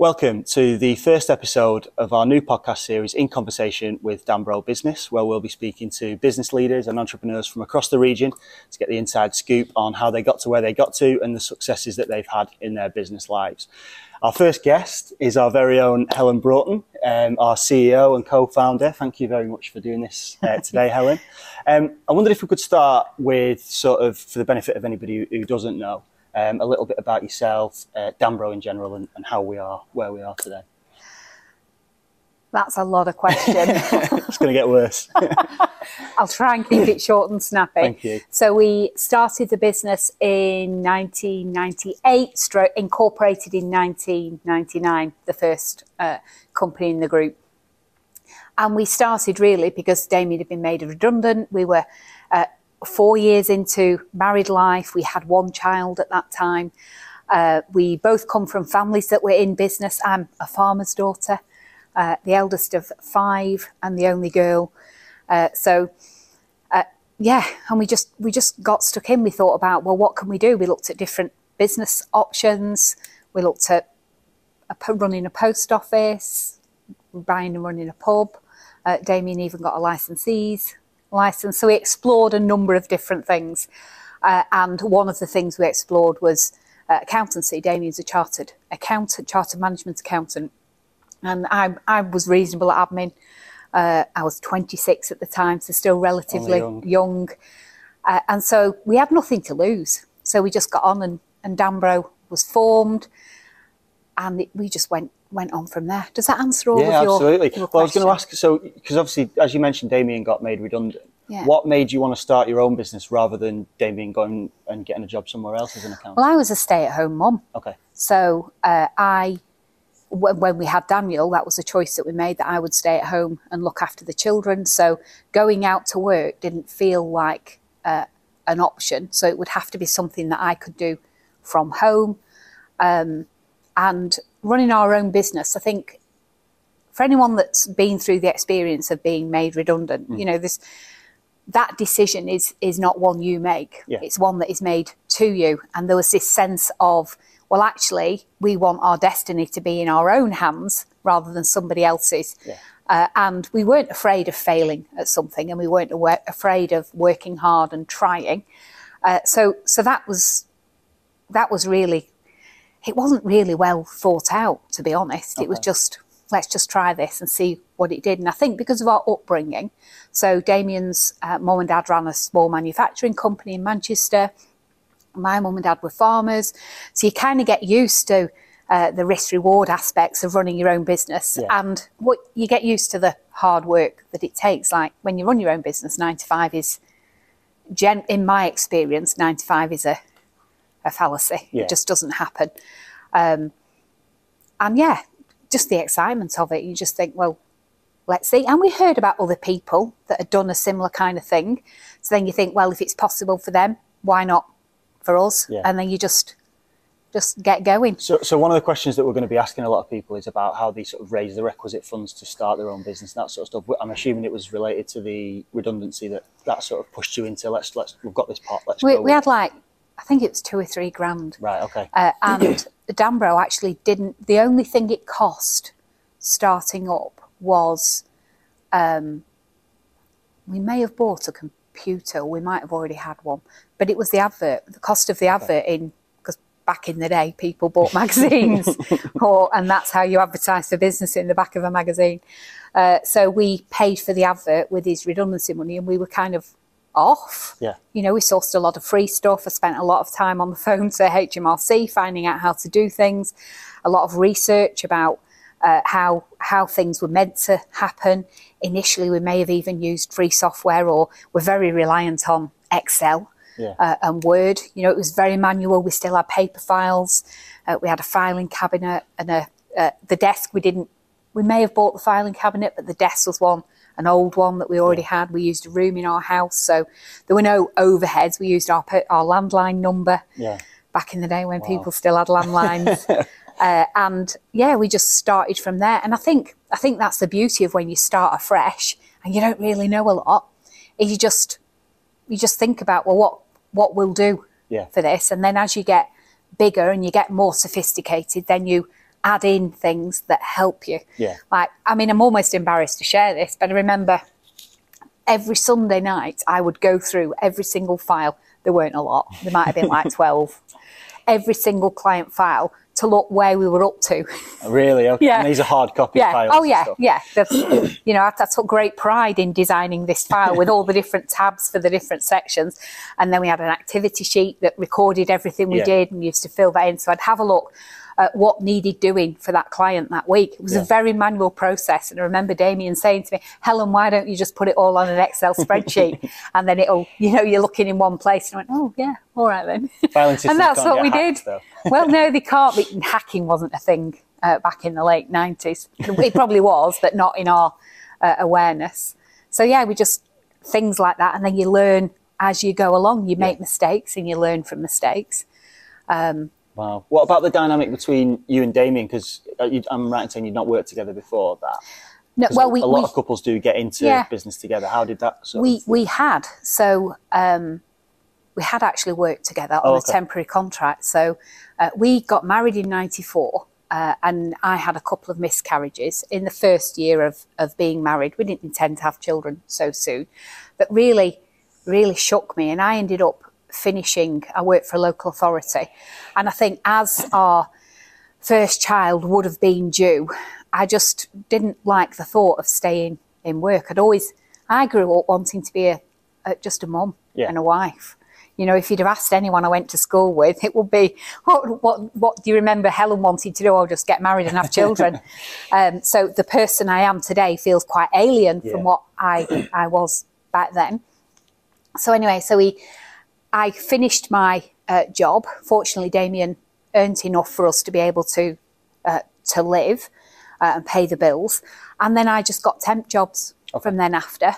Welcome to the first episode of our new podcast series, In Conversation with Danbro Business, where we'll be speaking to business leaders and entrepreneurs from across the region to get the inside scoop on how they got to where they got to and the successes that they've had in their business lives. Our first guest is our very own Helen Broughton, our CEO and co-founder. Thank you very much for doing this today, Helen. I wondered if we could start with sort of, for the benefit of anybody who doesn't know, a little bit about yourself, Danbro in general, and how we are where we are today. That's a lot of questions. It's going to get worse. I'll try and keep it short and snappy. Thank you. So we started the business in 1998, incorporated in 1999, the first company in the group. And we started really because Damien had been made redundant. We were 4 years into married life. We had one child at that time. We both come from families that were in business. I'm a farmer's daughter, the eldest of five and the only girl. And we just got stuck in. We thought about, well, what can we do? We looked at different business options. We looked at running a post office, buying and running a pub. Damien even got a license. So we explored a number of different things. And one of the things we explored was accountancy. Damien's a chartered accountant, chartered management accountant. And I was reasonable at admin. I was 26 at the time, so still relatively young. And so we had nothing to lose. So we just got on and Danbro was formed. And we just went on from there. Does that answer all of your absolutely. Your well, I was going to ask, so, because obviously, as you mentioned, Damien got made redundant. Yeah. What made you want to start your own business rather than Damien going and getting a job somewhere else as an accountant? Well, I was a stay-at-home mum. Okay. So when we had Daniel, that was a choice that we made, that I would stay at home and look after the children. So going out to work didn't feel like an option. So it would have to be something that I could do from home. And running our own business, I think for anyone that's been through the experience of being made redundant, you know, that decision is not one you make. Yeah. It's one that is made to you. And there was this sense of, well, actually, we want our destiny to be in our own hands rather than somebody else's. Yeah. And we weren't afraid of failing at something, and we weren't afraid of working hard and trying. So that was really... It wasn't really well thought out, to be honest. Okay. It was just, let's just try this and see what it did. And I think because of our upbringing, so Damien's mum and dad ran a small manufacturing company in Manchester. My mum and dad were farmers. So you kind of get used to the risk-reward aspects of running your own business. Yeah. And what you get used to the hard work that it takes. Like when you run your own business, 9 to 5 is, in my experience, 9 to 5 is a fallacy. Yeah. It just doesn't happen. Just the excitement of it. You just think, well, let's see. And we heard about other people that had done a similar kind of thing. So then you think, well, if it's possible for them, why not for us? Yeah. And then you just get going. So one of the questions that we're going to be asking a lot of people is about how they sort of raise the requisite funds to start their own business and that sort of stuff. I'm assuming it was related to the redundancy that sort of pushed you into, let's we've got this pot, let's go. We had like, I think it was 2 or 3 grand. Right, okay. And Danbro actually didn't... The only thing it cost starting up was... we may have bought a computer. We might have already had one. But it was the advert, the cost of the advert in... Because back in the day, people bought magazines. And that's how you advertise for business, in the back of a magazine. So we paid for the advert with his redundancy money, and we were kind of... off. Yeah. You know, we sourced a lot of free stuff. I spent a lot of time on the phone to HMRC, finding out how to do things, a lot of research about how things were meant to happen. Initially, we may have even used free software, or we're very reliant on Excel and Word. You know, it was very manual. We still had paper files. We had a filing cabinet and the desk. We may have bought the filing cabinet, but the desk was an old one that we already had. We used a room in our house, so there were no overheads. We used our landline number back in the day when people still had landlines. We just started from there. And I think that's the beauty of when you start afresh and you don't really know a lot. Is you just think about, well, what we'll do for this. And then as you get bigger and you get more sophisticated, then you add in things that help you. Yeah. Like, I mean, I'm almost embarrassed to share this, but I remember every Sunday night I would go through every single file. There weren't a lot. There might have been like 12. Every single client file to look where we were up to. Really? Okay. Yeah. And these are hard copy files. Oh, yeah, yeah. You know, I took great pride in designing this file with all the different tabs for the different sections. And then we had an activity sheet that recorded everything we did, and we used to fill that in. So I'd have a look at what needed doing for that client that week. It was a very manual process. And I remember Damien saying to me, Helen, why don't you just put it all on an Excel spreadsheet? And then it'll, you know, you're looking in one place. And I went, oh, yeah, all right then. And that's what we did. Well, no, they can't be. Hacking wasn't a thing back in the late 90s. It probably was, but not in our awareness. So, yeah, we just, things like that. And then you learn as you go along. You make mistakes and you learn from mistakes. Wow. What about the dynamic between you and Damien? Because I'm right in saying you'd not worked together before that. No, well, a lot of couples do get into business together. How did that? We had. So we had actually worked together on a temporary contract. So we got married in '94 and I had a couple of miscarriages in the first year of being married. We didn't intend to have children so soon. But really, really shook me. And I ended up finishing, I worked for a local authority, and I think as our first child would have been due, I just didn't like the thought of staying in work. I grew up wanting to be just a mum and a wife. You know, if you'd have asked anyone I went to school with, it would be, what do you remember Helen wanted to do? I'll just get married and have children. So the person I am today feels quite alien from what I was back then. So anyway, so I finished my job. Fortunately, Damien earned enough for us to be able to live and pay the bills. And then I just got temp jobs from then after.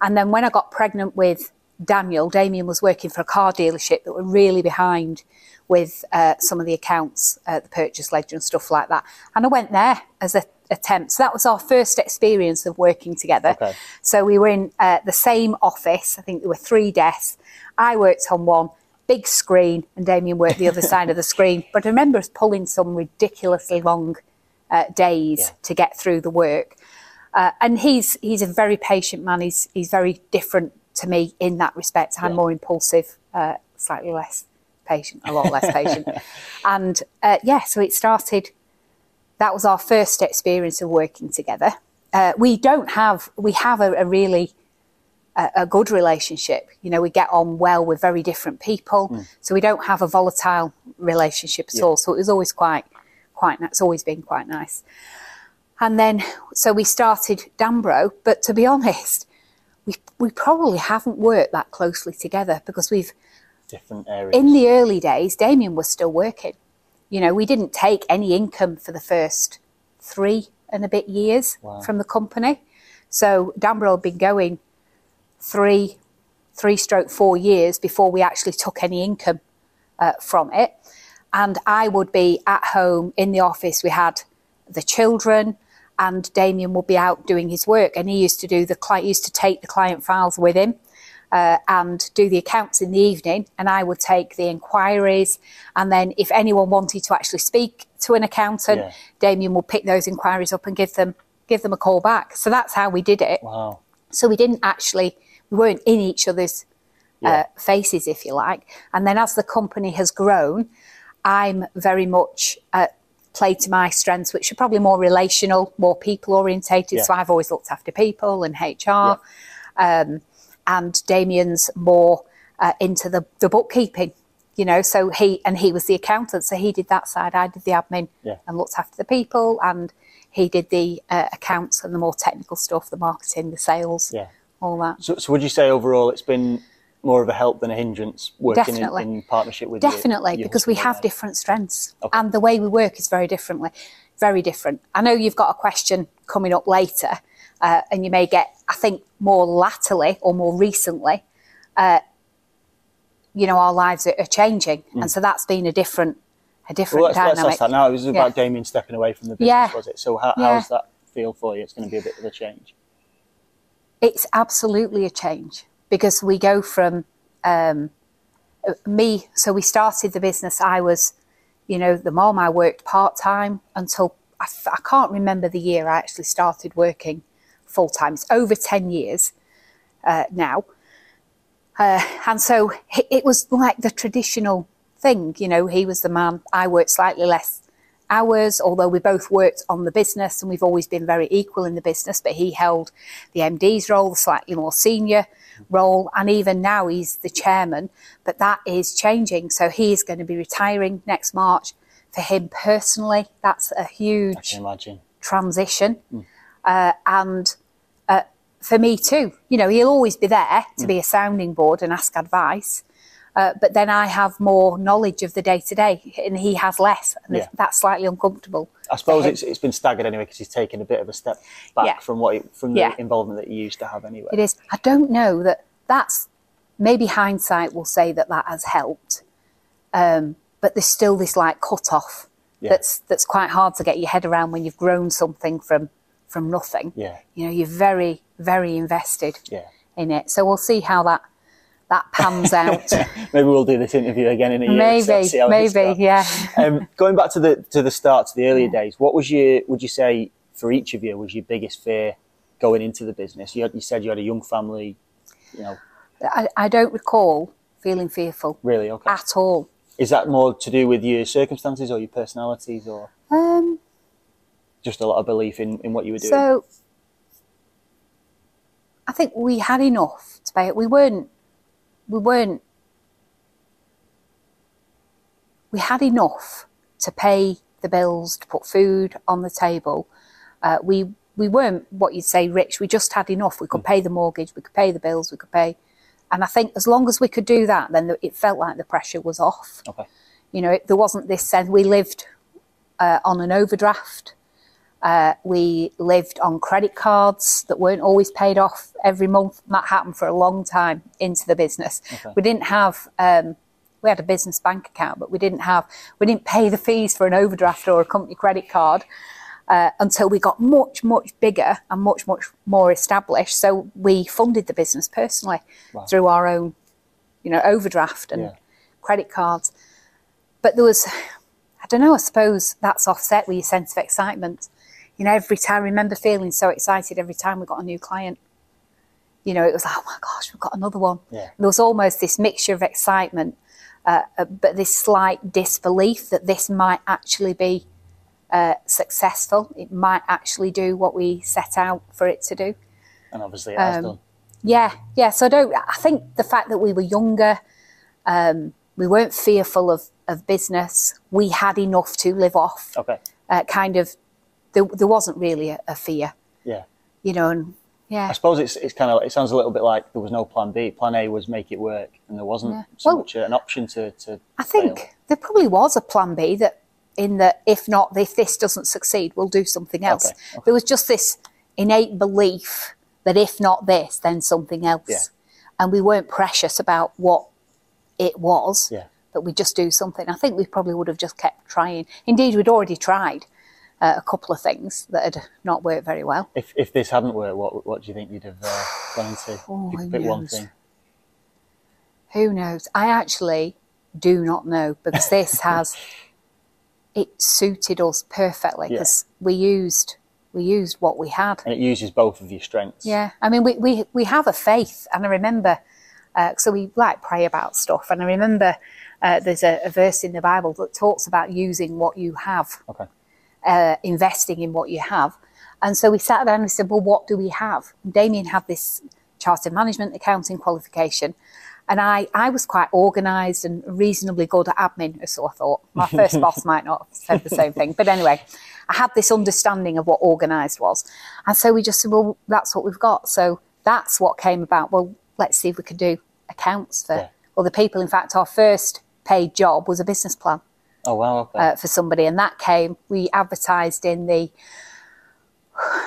And then when I got pregnant with Daniel, Damien was working for a car dealership that were really behind with some of the accounts, the purchase ledger and stuff like that. And I went there as a temp. So that was our first experience of working together. Okay. So we were in the same office. I think there were 3 desks. I worked on one big screen and Damien worked the other side of the screen. But I remember us pulling some ridiculously long days to get through the work. And he's a very patient man. He's very different to me in that respect. I'm more impulsive, slightly less patient, a lot less patient. And so it started. That was our first experience of working together. We have a really a good relationship. You know, we get on well with very different people. So we don't have a volatile relationship at all. So it was always quite it's always been quite nice. And then, so we started Danbro, but to be honest, we probably haven't worked that closely together because we've, different areas. In the early days, Damien was still working. You know, we didn't take any income for the first 3 and a bit years from the company. So Danbro had been going 3 stroke 4 years before we actually took any income from it. And I would be at home in the office. We had the children and Damien would be out doing his work. And he used to do take the client files with him. And do the accounts in the evening, and I would take the inquiries, and then if anyone wanted to actually speak to an accountant, Damien would pick those inquiries up and give them a call back. So that's how we did it. Wow. So we weren't in each other's faces, if you like. And then as the company has grown, I'm very much play to my strengths, which are probably more relational, more people orientated. Yeah. So I've always looked after people and HR. Yeah. And Damien's more into the bookkeeping, you know, so he was the accountant. So he did that side. I did the admin and looked after the people, and he did the accounts and the more technical stuff, the marketing, the sales, all that. So would you say overall it's been more of a help than a hindrance working in partnership with your because we have different strengths and the way we work is very different. I know you've got a question coming up later. And you may get, I think, more latterly or more recently, you know, our lives are changing. And so that's been a different dynamic. Let's ask that now. It was about Damien stepping away from the business, was it? So how does that feel for you? It's going to be a bit of a change. It's absolutely a change because we go from me. So we started the business. I was you know, the mom, I worked part-time until I can't remember the year I actually started working full-time. It's over 10 years now. And so it was like the traditional thing, you know, he was the man, I worked slightly less hours, although we both worked on the business and we've always been very equal in the business, but he held the MD's role, the slightly more senior role, and even now he's the chairman, but that is changing. So he is going to be retiring next March. For him personally, that's a huge transition. And for me too, you know, he'll always be there to be a sounding board and ask advice. But then I have more knowledge of the day-to-day, and he has less, and that's slightly uncomfortable. I suppose it's been staggered anyway, because he's taken a bit of a step back from the involvement that he used to have anyway. It is. I don't know that that's, maybe hindsight will say that that has helped, but there's still this like cut-off that's quite hard to get your head around when you've grown something from nothing. Yeah. You know, you're very, very invested in it. So we'll see how that pans out. Maybe we'll do this interview again in a year. Maybe, yeah. Going back to the start, to the earlier days, what was your, would you say for each of you, was your biggest fear going into the business? You said you had a young family, you know. I don't recall feeling fearful. Really? Okay. At all. Is that more to do with your circumstances or your personalities, or just a lot of belief in what you were doing? So I think we had enough to pay it. We had enough to pay the bills, to put food on the table. We weren't what you'd say rich. We just had enough. We could pay the mortgage, we could pay the bills, we could pay. And I think as long as we could do that, then it felt like the pressure was off. Okay. You know, there wasn't this sense. We lived on an overdraft. We lived on credit cards that weren't always paid off every month. That happened for a long time into the business. Okay. We didn't have, we had a business bank account, but we didn't pay the fees for an overdraft or a company credit card until we got much, much bigger and much, much more established. So we funded the business personally through our own, you know, overdraft and credit cards. But there was, I don't know, I suppose that's offset with your sense of excitement. You know, every time, I remember feeling so excited every time we got a new client. You know, it was like, oh my gosh, we've got another one. Yeah. There was almost this mixture of excitement, but this slight disbelief that this might actually be successful. It might actually do what we set out for it to do. And obviously it has done. Yeah, yeah. So I think the fact that we were younger, we weren't fearful of business. We had enough to live off. Okay. There wasn't really a fear. Yeah. You know, and I suppose it's kind of, it sounds a little bit like there was no plan B. Plan A was make it work, and there wasn't so much an option to I think there probably was a plan B, that in that if this doesn't succeed, we'll do something else. Okay. Okay. There was just this innate belief that if not this, then something else. Yeah. And we weren't precious about what it was, but we just do something. I think we probably would have just kept trying. Indeed, we'd already tried a couple of things that had not worked very well. If this hadn't worked, what do you think you'd have gone into? Pick one thing. Who knows? I actually do not know, because this has, it suited us perfectly, because we used what we had. And it uses both of your strengths. Yeah. I mean, we have a faith, and I remember, so we like pray about stuff, and I remember there's a verse in the Bible that talks about using what you have, investing in what you have. And so we sat down and we said, well, what do we have? And Damien had this chartered management accounting qualification, and I was quite organised and reasonably good at admin, so I thought. My first boss might not have said the same thing, but anyway, I had this understanding of what organised was. And so we just said, well, that's what we've got. So that's what came about. Well, let's see if we can do accounts for other people. In fact, our first paid job was a business plan. Oh, wow. Okay. For somebody. And that came, we advertised in the,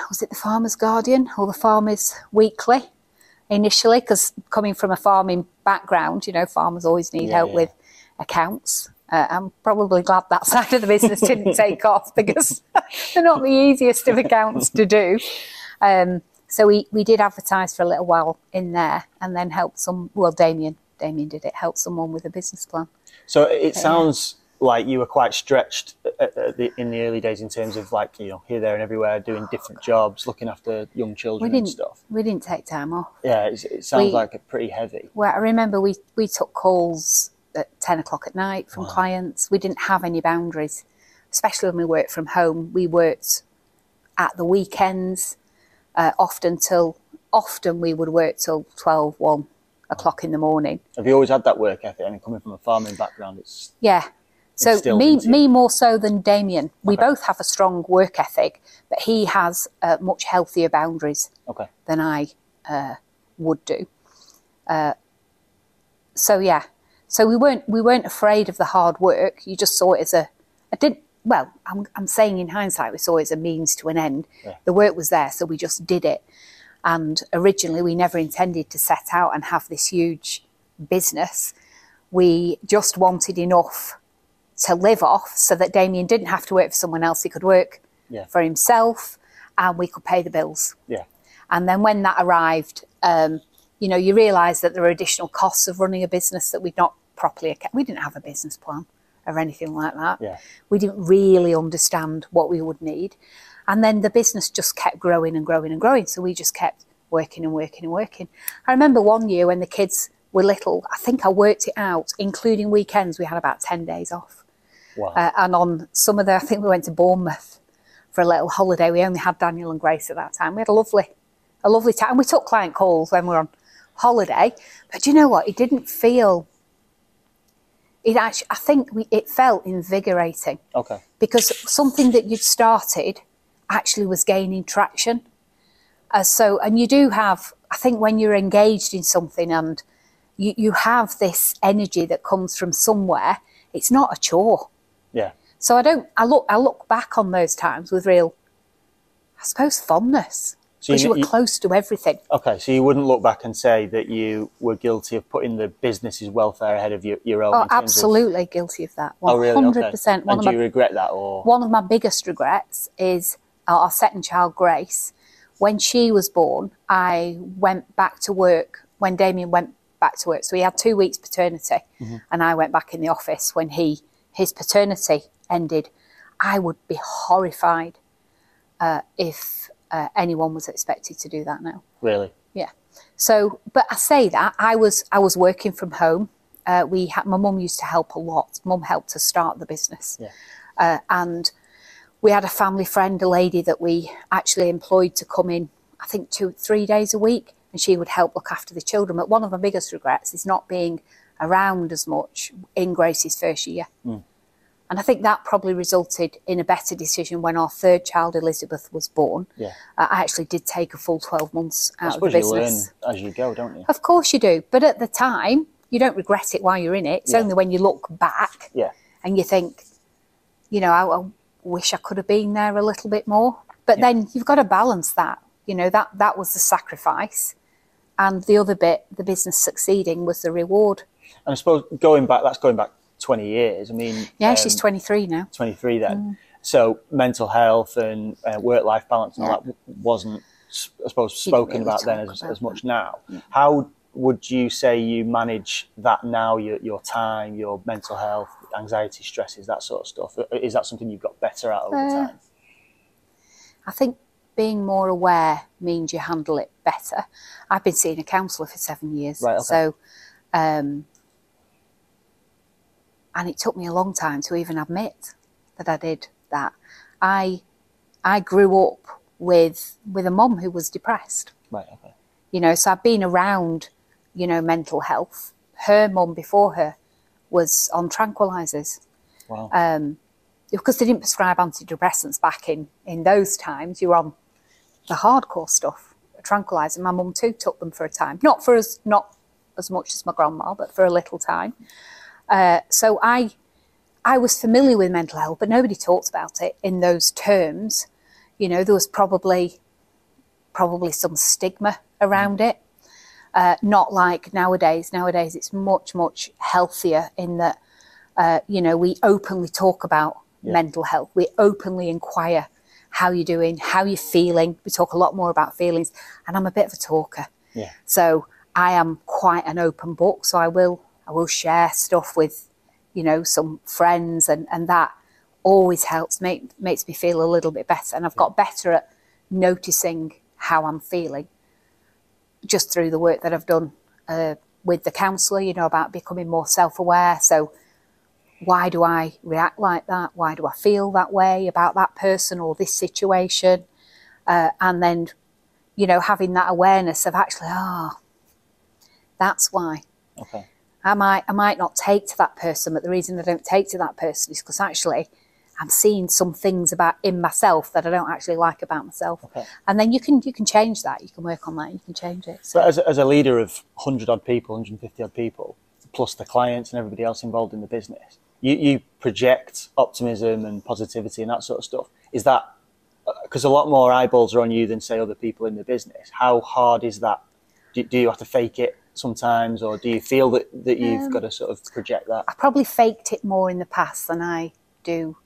was it the Farmer's Guardian or the Farmer's Weekly initially? Because coming from a farming background, you know, farmers always need help with accounts. I'm probably glad that side of the business didn't take off, because they're not the easiest of accounts to do. So we did advertise for a little while in there, and then helped Damien did it, help someone with a business plan. So it sounds like you were quite stretched in the early days in terms of like, you know, here, there and everywhere, doing different jobs, looking after young children and stuff. We didn't take time off. Yeah, it sounds like it pretty heavy. Well, I remember we took calls at 10 o'clock at night from clients. We didn't have any boundaries, especially when we worked from home. We worked at the weekends, often we would work till 12, 1 o'clock in the morning. Have you always had that work ethic? I mean, coming from a farming background, it's... Yeah. So me more so than Damien. We both have a strong work ethic, but he has much healthier boundaries than I would do. So we weren't afraid of the hard work. You just saw it as I'm saying in hindsight, we saw it as a means to an end. Yeah. The work was there, so we just did it. And originally, we never intended to set out and have this huge business. We just wanted enough to live off so that Damien didn't have to work for someone else. He could work for himself and we could pay the bills. Yeah. And then when that arrived, you realise that there are additional costs of running a business that we'd not properly... We didn't have a business plan or anything like that. Yeah. We didn't really understand what we would need. And then the business just kept growing and growing and growing. So we just kept working and working and working. I remember one year when the kids were little, I think I worked it out, including weekends, we had about 10 days off. Wow. And on some of the, I think we went to Bournemouth for a little holiday. We only had Daniel and Grace at that time. We had a lovely time. And we took client calls when we were on holiday. But do you know what? It didn't feel... It felt invigorating. Okay. Because something that you'd started actually was gaining traction. And you do have, I think when you're engaged in something and you have this energy that comes from somewhere, it's not a chore. Yeah. So I look back on those times with real, I suppose, fondness. Because so you were close to everything. Okay, so you wouldn't look back and say that you were guilty of putting the business's welfare ahead of your own? Oh, absolutely guilty of that. 100%. Oh, really? Okay. And do you regret that? Or one of my biggest regrets is our second child, Grace. When she was born, I went back to work when Damien went back to work. So he had 2 weeks paternity, and I went back in the office when his paternity ended. I would be horrified if... anyone was expected to do that now. Really? Yeah. So, but I say that I was working from home. My mum used to help a lot. Mum helped us start the business, and we had a family friend, a lady that we actually employed to come in, I think 2-3 days a week, and she would help look after the children. But one of my biggest regrets is not being around as much in Grace's first year. Mm. And I think that probably resulted in a better decision when our third child, Elizabeth, was born. Yeah. I actually did take a full 12 months out of the business. You learn as you go, don't you? Of course you do. But at the time, you don't regret it while you're in it. It's only when you look back and you think, I wish I could have been there a little bit more. But then you've got to balance that. That was the sacrifice. And the other bit, the business succeeding, was the reward. And I suppose going back 20 years. I mean, she's 23 now. 23 then. Mm. So mental health and work-life balance and all that wasn't, I suppose, spoken really about then as much now. Yeah. How would you say you manage that now? Your time, your mental health, anxiety, stresses, that sort of stuff. Is that something you've got better at over time? I think being more aware means you handle it better. I've been seeing a counsellor for 7 years, so. And it took me a long time to even admit that I did that. I grew up with a mum who was depressed. Right, okay. So I've been around, mental health. Her mum before her was on tranquilizers. Wow. Because they didn't prescribe antidepressants back in those times. You were on the hardcore stuff, tranquilizer. My mum too took them for a time. Not as much as my grandma, but for a little time. So I was familiar with mental health, but nobody talked about it in those terms. There was probably some stigma around it. Not like nowadays. Nowadays, it's much, much healthier in that, we openly talk about mental health. We openly inquire how you're doing, how you're feeling. We talk a lot more about feelings, and I'm a bit of a talker. Yeah. So I am quite an open book, so I will share stuff with you know, some friends, and that always helps, makes me feel a little bit better. And I've got better at noticing how I'm feeling just through the work that I've done with the counsellor, you know, about becoming more self-aware. So why do I react like that? Why do I feel that way about that person or this situation? And then, you know, having that awareness of actually, that's why. Okay. I might not take to that person, but the reason I don't take to that person is because actually I'm seeing some things in myself that I don't actually like about myself. Okay. And then you can change that. You can work on that. You can change it. So. But as a leader of 100-odd people, 150-odd people, plus the clients and everybody else involved in the business, you project optimism and positivity and that sort of stuff. Is that, because a lot more eyeballs are on you than, say, other people in the business, how hard is that? Do you have to fake it sometimes, or do you feel that you've got to sort of project that? I probably faked it more in the past than I do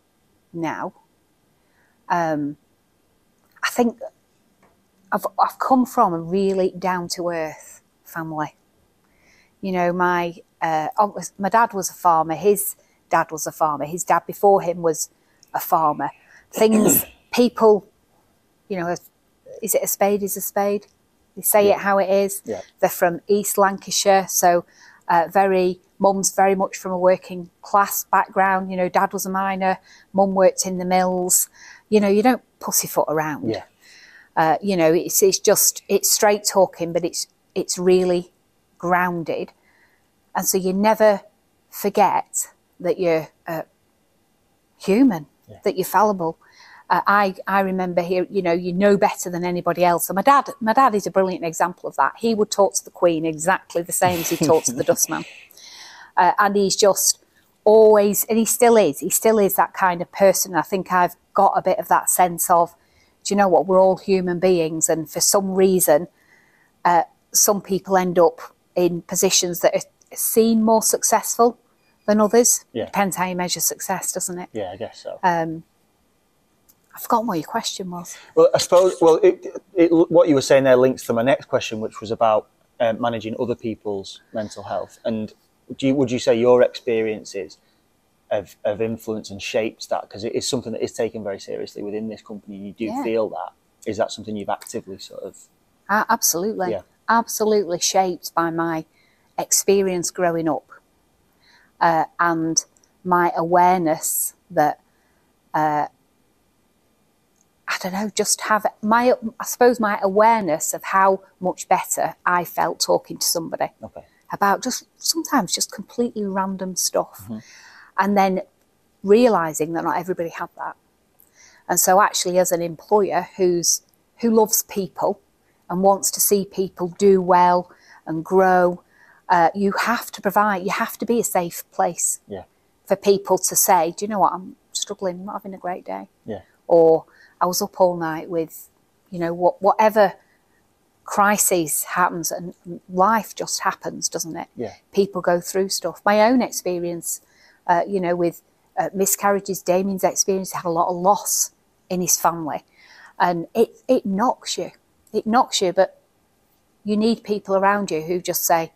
now. I think I've come from a really down-to-earth family. You know, my dad was a farmer, his dad was a farmer, his dad before him was a farmer. Things, people, you know, is it a spade is a spade? They say it how it is. Yeah. They're from East Lancashire, so mum's very much from a working class background. You know, dad was a miner, mum worked in the mills. You know, you don't pussyfoot around. Yeah. You know, it's straight talking, but it's really grounded, and so you never forget that you're human, that you're fallible. I remember here, you know, you know better than anybody else. And my dad is a brilliant example of that. He would talk to the Queen exactly the same as he talked to the dustman. And he's just always, and he still is that kind of person. I think I've got a bit of that sense of, do you know what, we're all human beings. And for some reason, some people end up in positions that are seen more successful than others. Yeah. Depends how you measure success, doesn't it? Yeah, I guess so. I've forgotten what your question was. Well, I suppose, what you were saying there links to my next question, which was about managing other people's mental health. And would you say your experiences of influence and shapes that? Because it is something that is taken very seriously within this company. You do feel that. Is that something you've actively sort of... Absolutely. Yeah. Absolutely shaped by my experience growing up and my awareness that... I don't know, just have my awareness of how much better I felt talking to somebody about sometimes just completely random stuff. Mm-hmm. And then realising that not everybody had that. And so actually as an employer who loves people and wants to see people do well and grow, you have to be a safe place for people to say, do you know what, I'm struggling, I'm not having a great day. Yeah. Or... I was up all night with, you know, whatever crisis happens, and life just happens, doesn't it? Yeah. People go through stuff. My own experience, you know, with miscarriages, Damien's experience, had a lot of loss in his family. And it knocks you. It knocks you, but you need people around you who just say,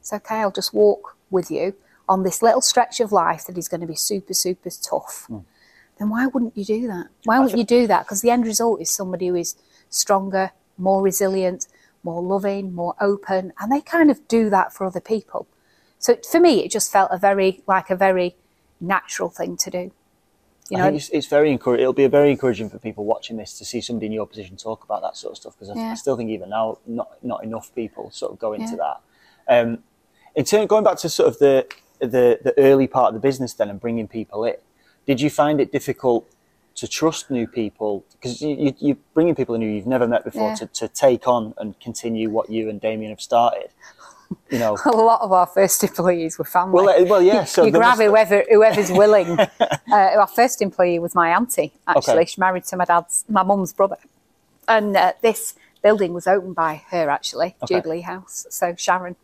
it's okay, I'll just walk with you on this little stretch of life that is going to be super, super tough. Mm. Then why wouldn't you do that? Why wouldn't you do that? Because the end result is somebody who is stronger, more resilient, more loving, more open, and they kind of do that for other people. So for me, it just felt a very natural thing to do. You know, I think it's very encouraging. It'll be very encouraging for people watching this to see somebody in your position talk about that sort of stuff. Because I still think even now, not enough people sort of go into that. In turn, going back to sort of the early part of the business then, and bringing people in. Did you find it difficult to trust new people? Because you're bringing people in who you've never met before to take on and continue what you and Damien have started. You know, a lot of our first employees were family. Well, yeah. So you grab whoever's willing. Our first employee was my auntie. Actually, she's married to my mum's brother, and this building was opened by her. Actually, Jubilee House. So Sharon,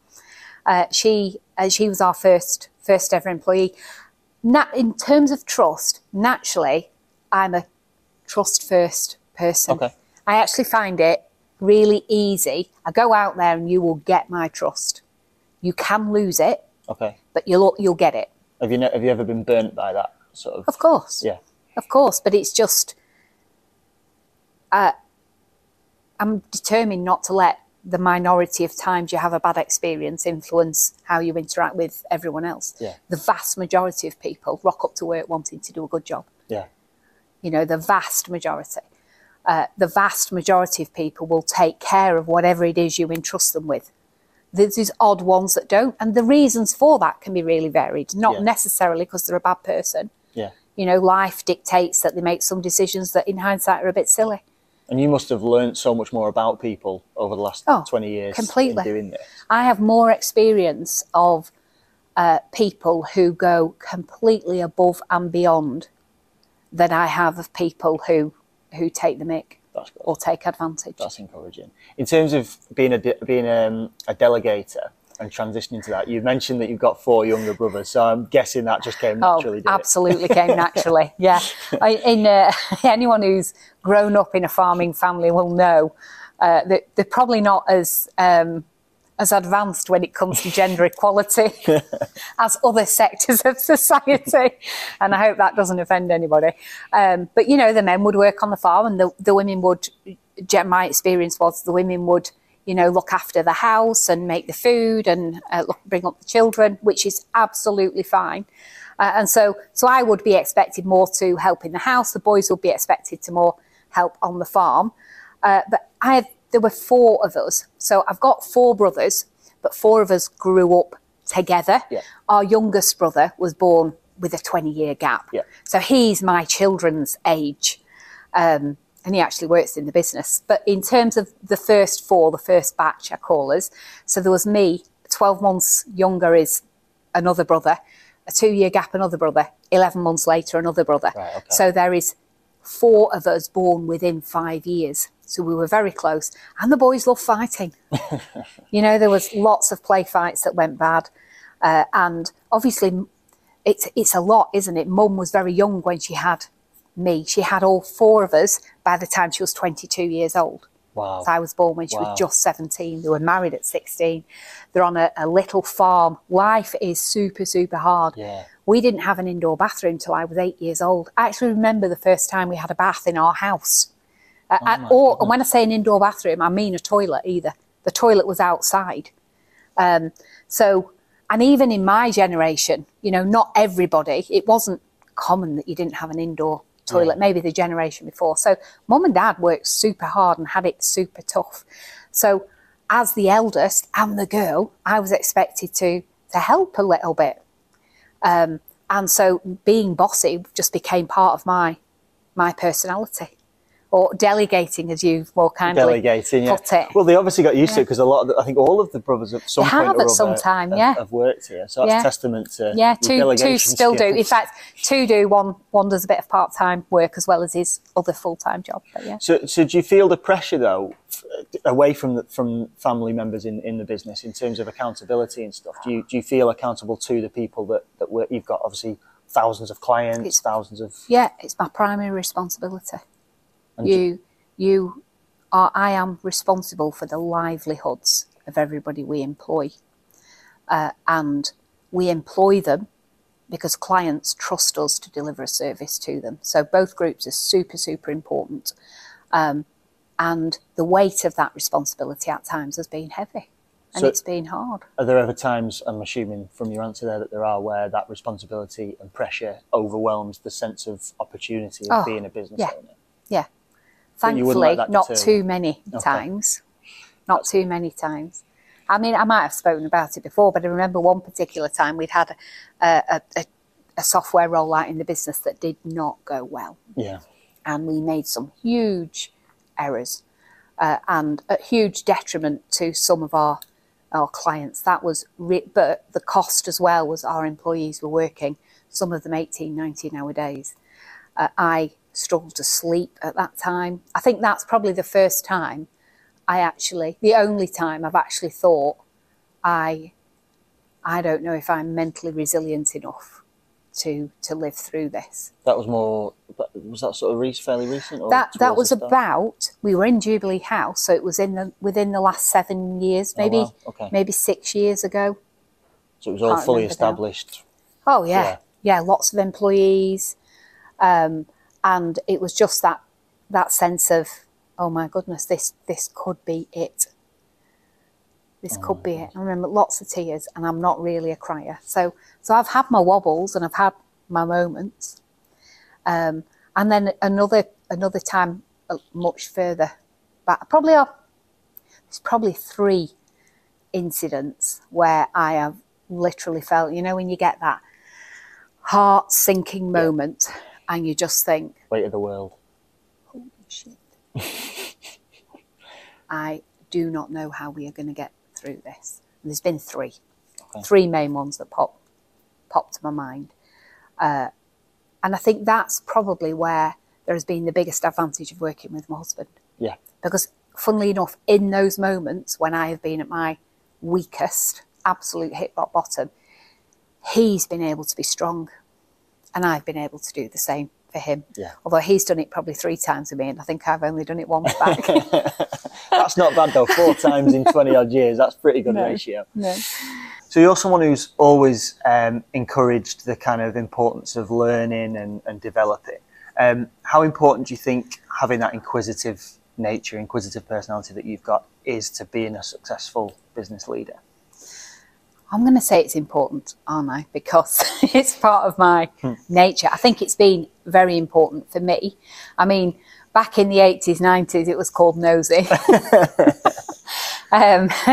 she was our first ever employee. In terms of trust, naturally, I'm a trust-first person. Okay. I actually find it really easy. I go out there and you will get my trust. You can lose it, but you'll get it. Have you ever been burnt by that sort of? Of course. Yeah. Of course, but it's just I'm determined not to let the minority of times you have a bad experience influence how you interact with everyone else. Yeah. The vast majority of people rock up to work wanting to do a good job. Yeah. You know, the vast majority. The vast majority of people will take care of whatever it is you entrust them with. There's these odd ones that don't. And the reasons for that can be really varied, not necessarily because they're a bad person. Yeah. You know, life dictates that they make some decisions that in hindsight are a bit silly. And you must have learned so much more about people over the last 20 years. Completely. In doing this. I have more experience of people who go completely above and beyond than I have of people who take the mick or take advantage. That's encouraging. In terms of being a delegator and transitioning to that, you mentioned that you've got 4 younger brothers, so I'm guessing that just came naturally. Absolutely came naturally. Yeah, anyone who's grown up in a farming family will know that they're probably not as advanced when it comes to gender equality as other sectors of society, and I hope that doesn't offend anybody. But you know, the men would work on the farm, and the women would. My experience was the women would, you know, look after the house and make the food and bring up the children, which is absolutely fine. And so I would be expected more to help in the house. The boys would be expected to more help on the farm. But there were 4 of us. So I've got 4 brothers, but 4 of us grew up together. Yeah. Our youngest brother was born with a 20-year gap. Yeah. So he's my children's age. And he actually works in the business. But in terms of the first 4, the first batch, I call us, so there was me, 12 months younger is another brother, a 2-year gap, another brother, 11 months later, another brother. Right, okay. So there is 4 of us born within 5 years. So we were very close. And the boys loved fighting. You know, there was lots of play fights that went bad. And obviously, it's a lot, isn't it? Mum was very young when she had me. She had all 4 of us by the time she was 22 years old. Wow. So I was born when she was just 17. They were married at 16. They're on a little farm. Life is super, super hard. Yeah. We didn't have an indoor bathroom till I was 8 years old. I actually remember the first time we had a bath in our house. And when I say an indoor bathroom, I mean a toilet either. The toilet was outside. And even in my generation, you know, not everybody, it wasn't common that you didn't have an indoor toilet, maybe the generation before. So mum and dad worked super hard and had it super tough. So as the eldest and the girl, I was expected to help a little bit. And so being bossy just became part of my personality. Or delegating, as you've more kindly put it. Well, they obviously got used to it, because a lot of I think all of the brothers at some point or other have worked here. So that's a testament to two still skills. Do. In fact, 2 do. One does a bit of part-time work as well as his other full-time job. But, yeah. So do you feel the pressure, though, away from family members in the business in terms of accountability and stuff? Do you feel accountable to the people that work? You've got, obviously, thousands of clients, thousands of... Yeah, it's my primary responsibility. I am responsible for the livelihoods of everybody we employ. And we employ them because clients trust us to deliver a service to them. So both groups are super, super important. And the weight of that responsibility at times has been heavy, and it's been hard. Are there ever times, I'm assuming from your answer there, that there are where that responsibility and pressure overwhelms the sense of opportunity of being a business owner? Yeah. Thankfully, not too many times. Not too many times. I mean, I might have spoken about it before, but I remember one particular time we'd had a software rollout in the business that did not go well. Yeah. And we made some huge errors and a huge detriment to some of our clients. That was, but the cost as well was our employees were working, some of them 18, 19-hour days. I struggled to sleep at that time. I think that's probably the first time the only time I've actually thought, I don't know if I'm mentally resilient enough to live through this. Was that sort of fairly recent? Or that was about, we were in Jubilee House, so it was within the last 7 years, maybe 6 years ago. So it was all fully established. Oh, yeah. Yeah, lots of employees. And it was just that sense of, oh, my goodness, this could be it. This could be it. I remember lots of tears, and I'm not really a crier. So I've had my wobbles and I've had my moments. And then another time much further back, there's probably three incidents where I have literally felt, you know, when you get that heart sinking moment and you just think, weight of the world. Holy shit. I do not know how we are going to get through this. And there's been three. Okay. Three main ones that popped to my mind. And I think that's probably where there has been the biggest advantage of working with my husband. Yeah. Because funnily enough, in those moments when I have been at my weakest, absolute hit rock bottom, he's been able to be strong. And I've been able to do the same for him. Yeah. Although he's done it probably 3 times with me, and I think I've only done it once back. That's not bad though, 4 times in 20 odd years. That's pretty good ratio. No. So you're someone who's always encouraged the kind of importance of learning and developing. How important do you think having that inquisitive nature, inquisitive personality that you've got is to being a successful business leader? I'm going to say it's important, aren't I? Because it's part of my nature. I think it's been very important for me. I mean, back in the 80s, 90s, it was called nosy.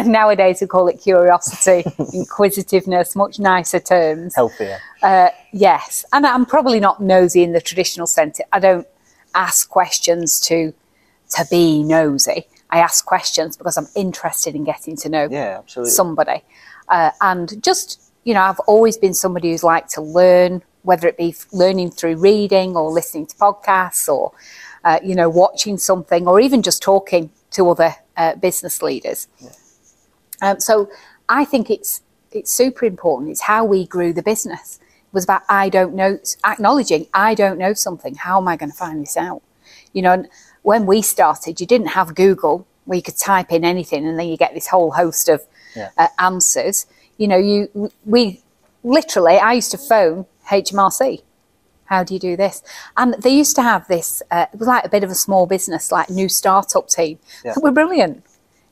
Nowadays, we call it curiosity, inquisitiveness, much nicer terms. Healthier. Yes. And I'm probably not nosy in the traditional sense. I don't ask questions to be nosy. I ask questions because I'm interested in getting to know somebody. And just, you know, I've always been somebody who's liked to learn, whether it be learning through reading or listening to podcasts or, you know, watching something or even just talking to other business leaders. Yeah. So I think it's super important. It's how we grew the business. It was about acknowledging I don't know something. How am I going to find this out? You know, and when we started, you didn't have Google where you could type in anything and then you get this whole host of answers. You know, we literally, I used to phone HMRC. How do you do this? And they used to have this, it was like a bit of a small business, like new startup team. Yeah. We're brilliant.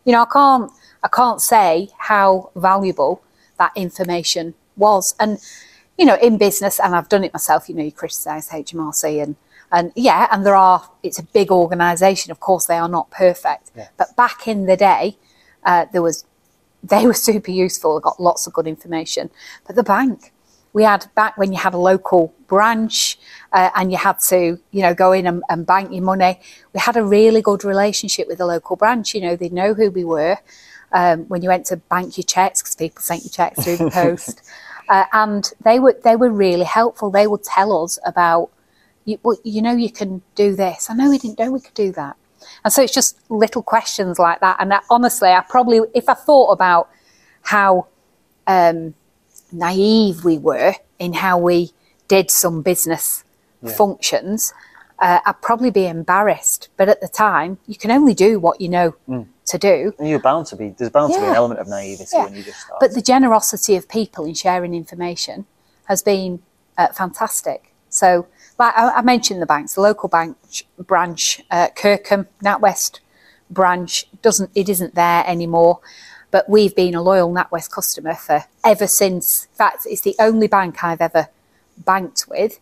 You know, I can't say how valuable that information was. And, you know, in business, and I've done it myself, you know, you criticise HMRC and there are, it's a big organisation. Of course, they are not perfect. Yeah. But back in the day, they were super useful. Got lots of good information. But the bank, we had back when you had a local branch and you had to, you know, go in and bank your money. We had a really good relationship with the local branch. You know, they know who we were when you went to bank your cheques, because people sent your cheques through the post. And they were really helpful. They would tell us about, you know, you can do this. I know we didn't know we could do that. And so it's just little questions like that. And honestly, I probably, if I thought about how naive we were in how we did some business functions, I'd probably be embarrassed. But at the time, you can only do what you know to do. And there's bound to be an element of naivety when you just start. But the generosity of people in sharing information has been fantastic. So, like I mentioned, the banks, the local branch, Kirkham NatWest branch isn't there anymore, but we've been a loyal NatWest customer for ever since. In fact, it's the only bank I've ever banked with.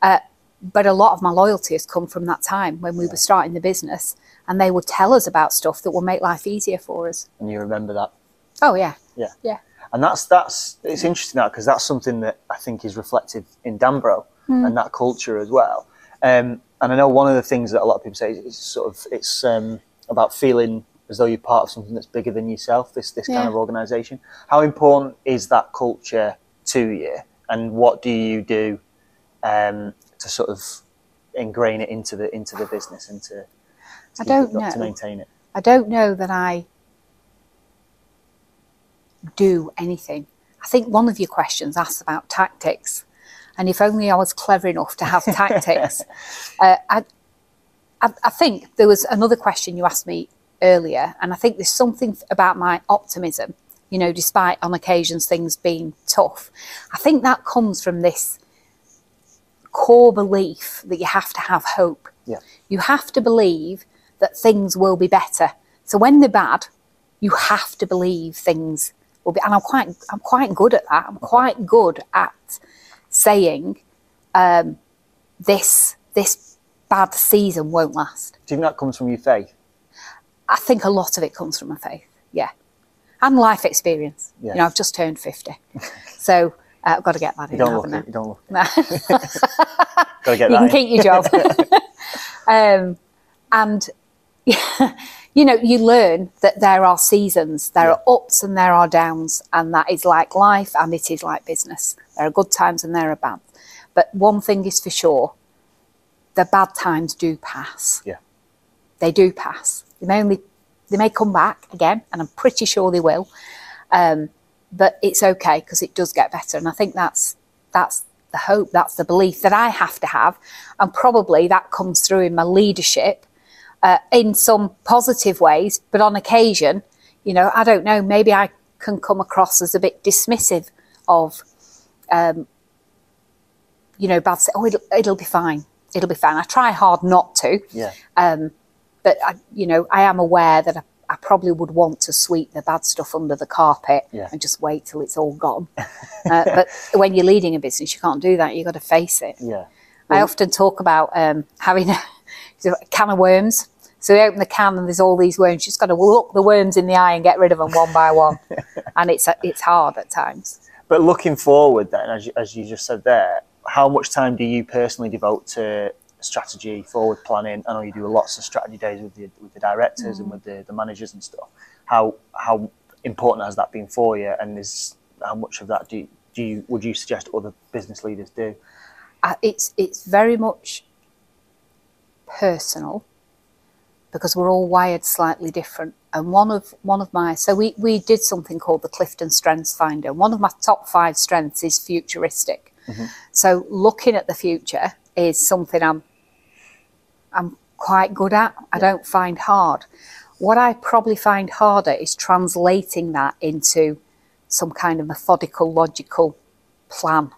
But a lot of my loyalty has come from that time when we were starting the business, and they would tell us about stuff that will make life easier for us. And you remember that? Oh yeah, yeah, yeah. And that's it's interesting now, because that's something that I think is reflected in Danbro. And that culture as well. And I know one of the things that a lot of people say is it's about feeling as though you're part of something that's bigger than yourself, this kind of organisation. How important is that culture to you, and what do you do to sort of ingrain it into the business and to maintain it? I don't know that I do anything. I think one of your questions asked about tactics. And if only I was clever enough to have tactics. I think there was another question you asked me earlier, and I think there's something about my optimism you know, despite on occasions things being tough. I think that comes from this core belief that you have to have hope. Yeah. You have to believe that things will be better. So when they're bad, you have to believe things will be. And I'm quite good at that. I'm quite good at saying this bad season won't last. Do you think that comes from your faith? I think a lot of it comes from my faith, yeah. And life experience. Yes. You know, I've just turned 50. So I've got to get that in, haven't I? You don't look it. Got to get that in. You can keep your job. And, you know, you learn that there are seasons. There are ups and there are downs. And that is like life and it is like business. There are good times and there are bad. But one thing is for sure, the bad times do pass. Yeah. They do pass. They may come back again, and I'm pretty sure they will. But it's okay because it does get better. And I think that's the hope, that's the belief that I have to have. And probably that comes through in my leadership in some positive ways. But on occasion, you know, I don't know, maybe I can come across as a bit dismissive of, you know, bad, oh, it'll be fine. It'll be fine. I try hard not to. Yeah. But, you know, I am aware that I probably would want to sweep the bad stuff under the carpet and just wait till it's all gone. But when you're leading a business, you can't do that. You've got to face it. Yeah. I often talk about having a can of worms. So you open the can and there's all these worms. You've just got to look the worms in the eye and get rid of them one by one. And it's hard at times. But looking forward then, as you just said there, how much time do you personally devote to strategy, forward planning? I know you do lots of strategy days with the directors and with the managers and stuff. How important has that been for you? And how much of that would you suggest other business leaders do? It's very much personal because we're all wired slightly different. And one of my, so we did something called the Clifton Strengths Finder. One of my top 5 strengths is futuristic. Mm-hmm. So looking at the future is something I'm quite good at. I don't find hard. What I probably find harder is translating that into some kind of methodical, logical plan.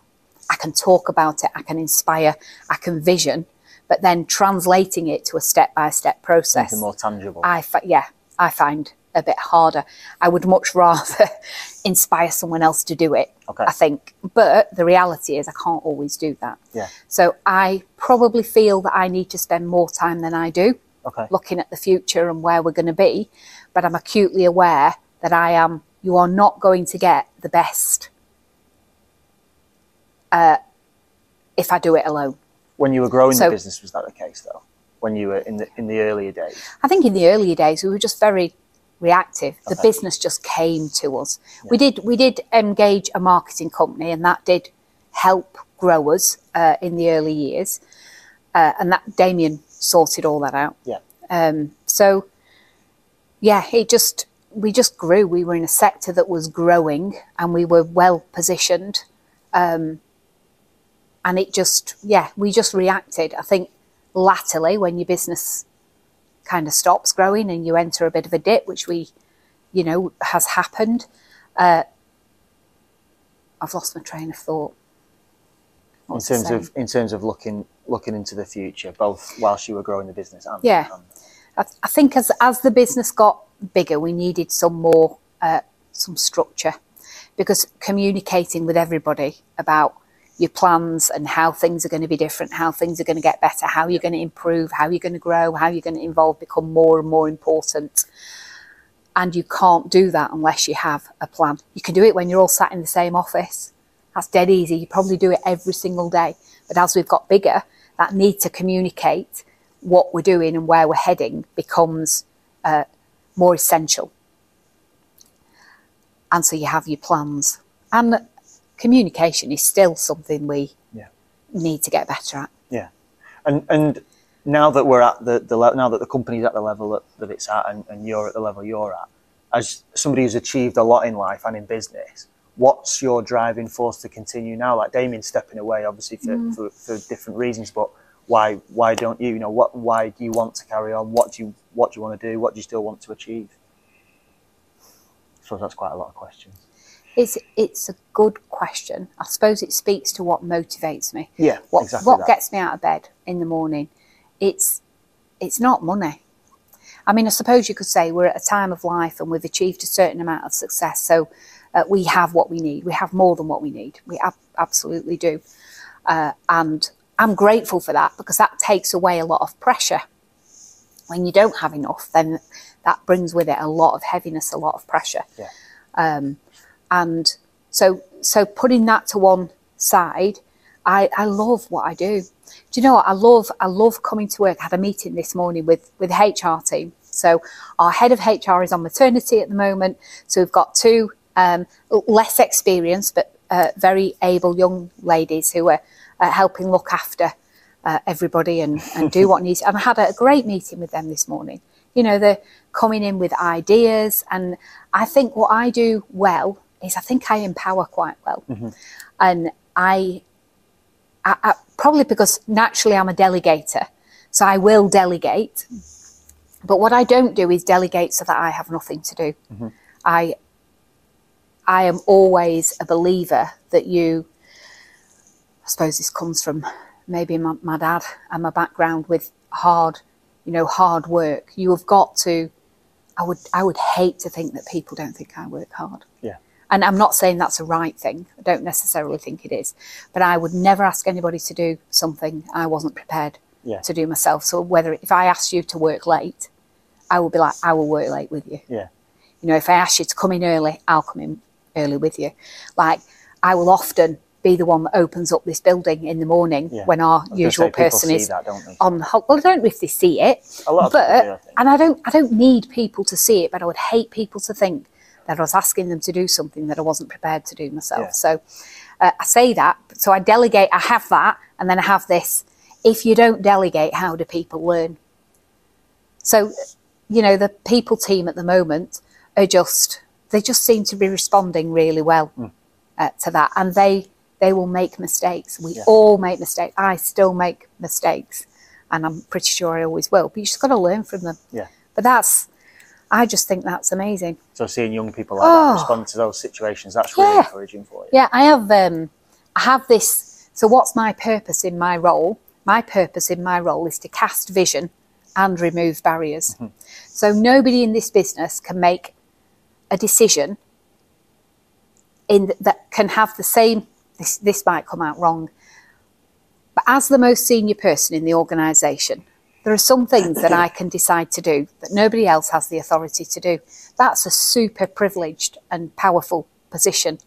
I can talk about it, I can inspire, I can vision, but then translating it to a step-by-step process. Something more tangible. I find a bit harder. I would much rather inspire someone else to do it, okay. I think. But the reality is I can't always do that. Yeah. So I probably feel that I need to spend more time than I do looking at the future and where we're going to be. But I'm acutely aware that you are not going to get the best if I do it alone. When you were growing the business, was that the case though? When you were in the earlier days? I think in the earlier days we were just very reactive. The business just came to us. Yeah. We did engage a marketing company, and that did help grow us in the early years. And that Damien sorted all that out. Yeah. So yeah, we just grew. We were in a sector that was growing, and we were well positioned. And it just we just reacted. I think latterly, when your business kind of stops growing and you enter a bit of a dip, which has happened. I've lost my train of thought. In terms of looking into the future, both whilst you were growing the business and I think as the business got bigger, we needed some more some structure, because communicating with everybody about your plans and how things are going to be different, how things are going to get better, how you're going to improve, how you're going to grow, how you're going to evolve, become more and more important. And you can't do that unless you have a plan. You can do it when you're all sat in the same office. That's dead easy. You probably do it every single day. But as we've got bigger, that need to communicate what we're doing and where we're heading becomes more essential. And so you have your plans. And communication is still something we need to get better at. Yeah, and now that we're at now that the company's at the level that it's at, and you're at the level you're at, as somebody who's achieved a lot in life and in business, what's your driving force to continue now? Like Damien's stepping away, obviously for different reasons, but why don't you? You know, why do you want to carry on? What do you want to do? What do you still want to achieve? I suppose that's quite a lot of questions. It's a good question. I suppose it speaks to what motivates me. Yeah, what gets me out of bed in the morning. It's not money. I mean, I suppose you could say we're at a time of life and we've achieved a certain amount of success, so we have what we need. We have more than what we need. We absolutely do. And I'm grateful for that, because that takes away a lot of pressure. When you don't have enough, then that brings with it a lot of heaviness, a lot of pressure. Yeah. And so putting that to one side, I love what I do. Do you know what? I love coming to work. I had a meeting this morning with the HR team. So our head of HR is on maternity at the moment. So we've got two less experienced but very able young ladies who are helping look after everybody and do what needs. And I had a great meeting with them this morning. You know, they're coming in with ideas. And I think what I do well is I think I empower quite well. Mm-hmm. And I probably because naturally I'm a delegator, so I will delegate. But what I don't do is delegate so that I have nothing to do. Mm-hmm. I am always a believer that you, I suppose this comes from maybe my dad and my background with hard work. You have got to, I would hate to think that people don't think I work hard. Yeah. And I'm not saying that's a right thing. I don't necessarily think it is. But I would never ask anybody to do something I wasn't prepared to do myself. So if I asked you to work late, I would be like, I will work late with you. Yeah. You know, if I ask you to come in early, I'll come in early with you. Like, I will often be the one that opens up this building in the morning when our usual person is that, don't they? On the whole. Well, I don't know if they see it. A lot of people do, I think. And I don't need people to see it, but I would hate people to think that I was asking them to do something that I wasn't prepared to do myself. Yeah. So I say that, so I delegate, I have that, and then I have this. If you don't delegate, how do people learn? So, you know, the people team at the moment are they just seem to be responding really well to that. And they will make mistakes. We all make mistakes. I still make mistakes, and I'm pretty sure I always will, but you just got to learn from them. Yeah. But I just think that's amazing. So seeing young people like that respond to those situations, that's really encouraging for you. Yeah, I have this. So what's my purpose in my role? My purpose in my role is to cast vision and remove barriers. Mm-hmm. So nobody in this business can make a decision that can have the same, this might come out wrong, but as the most senior person in the organisation, there are some things that I can decide to do that nobody else has the authority to do. That's a super privileged and powerful position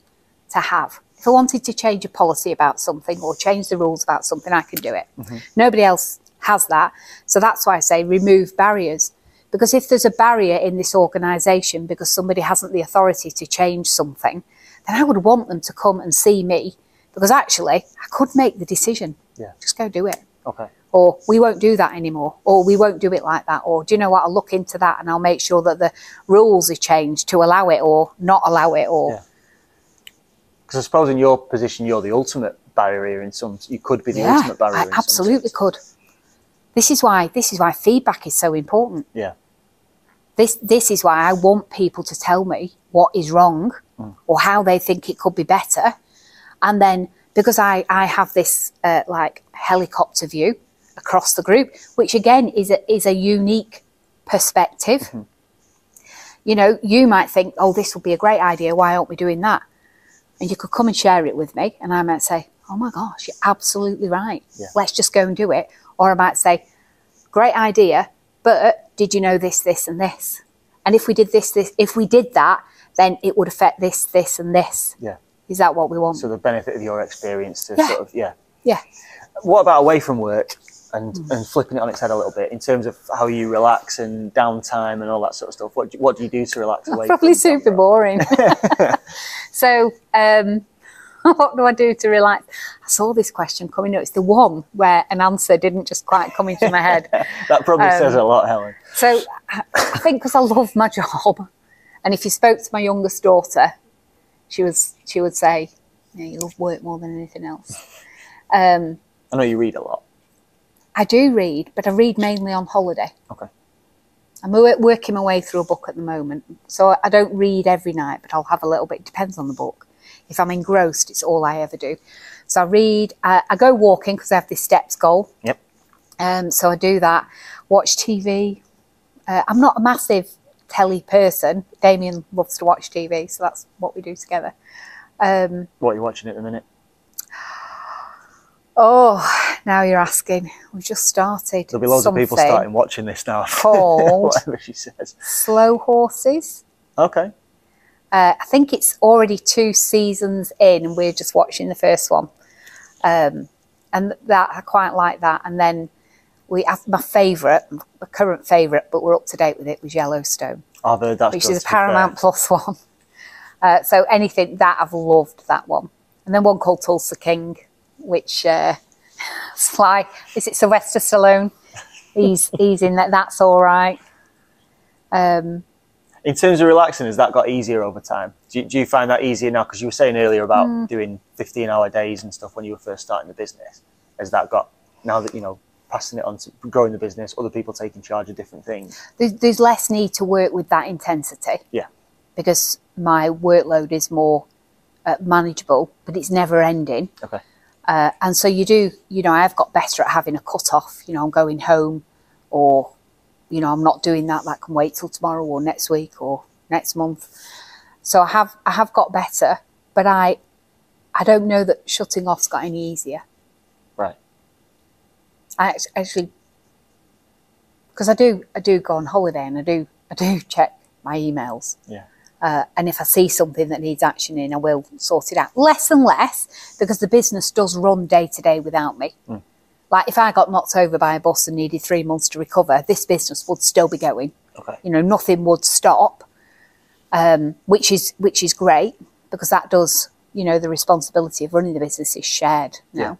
to have. If I wanted to change a policy about something or change the rules about something, I can do it. Mm-hmm. Nobody else has that. So that's why I say remove barriers. Because if there's a barrier in this organisation because somebody hasn't the authority to change something, then I would want them to come and see me, because actually I could make the decision. Yeah. Just go do it. Okay. Or we won't do that anymore, or we won't do it like that, or do you know what, I'll look into that and I'll make sure that the rules are changed to allow it or not allow it. Or because I suppose in your position, you're the ultimate barrier in some, you could be the ultimate barrier in absolutely some could. This is why feedback is so important. Yeah. This is why I want people to tell me what is wrong or how they think it could be better. And then because I have this like helicopter view across the group, which again is a unique perspective. Mm-hmm. You know, you might think, oh, this would be a great idea, why aren't we doing that? And you could come and share it with me, and I might say, oh my gosh, you're absolutely right. Yeah. Let's just go and do it. Or I might say, great idea, but did you know this, this and this? And if we did this, if we did that, then it would affect this, this and this. Yeah. Is that what we want? So the benefit of your experience to sort of, Yeah. What about away from work? And flipping it on its head a little bit in terms of how you relax and downtime and all that sort of stuff. What do you do to relax away? Probably super boring. So what do I do to relax? I saw this question coming up. It's the one where an answer didn't just quite come into my head. That probably says a lot, Helen. So I think because I love my job, and if you spoke to my youngest daughter, she would say, yeah, you love work more than anything else. I know you read a lot. I do read, but I read mainly on holiday. Okay. I'm working my way through a book at the moment, so I don't read every night, but I'll have a little bit. It depends on the book. If I'm engrossed, it's all I ever do. So I read, I go walking because I have this steps goal. Yep. So I do that, watch TV. I'm not a massive telly person. Damien loves to watch TV, so that's what we do together. What are you watching at the minute? Oh, now you're asking. We've just started. There'll be loads of people starting watching this now. Called whatever she says. Slow Horses. Okay. I think it's already 2 seasons in, and we're just watching the first one. And that I quite like that. And then we have my favourite, my current favourite, but we're up to date with it, was Yellowstone. I've heard that's which is a Paramount Plus one. So anything that I've loved that one, and then one called Tulsa King, which fly is it Sylvester Stallone? He's in that. That's all right. In terms of relaxing, has that got easier over time? Do you find that easier now? Because you were saying earlier about doing 15-hour days and stuff when you were first starting the business. Has that got, now that, you know, passing it on to growing the business, other people taking charge of different things? There's less need to work with that intensity. Yeah. Because my workload is more manageable, but it's never ending. Okay. And so you do, you know, I've got better at having a cut-off. You know, I'm going home, or, you know, I'm not doing that. That can wait till tomorrow or next week or next month. So I have got better, but I don't know that shutting off's got any easier. Right. I actually, because I do go on holiday, and I do check my emails. Yeah. And if I see something that needs action in, I will sort it out. Less and less, because the business does run day to day without me. Mm. Like if I got knocked over by a bus and needed 3 months to recover, this business would still be going. Okay. You know, nothing would stop, which is great, because that does, you know, the responsibility of running the business is shared now. Yeah.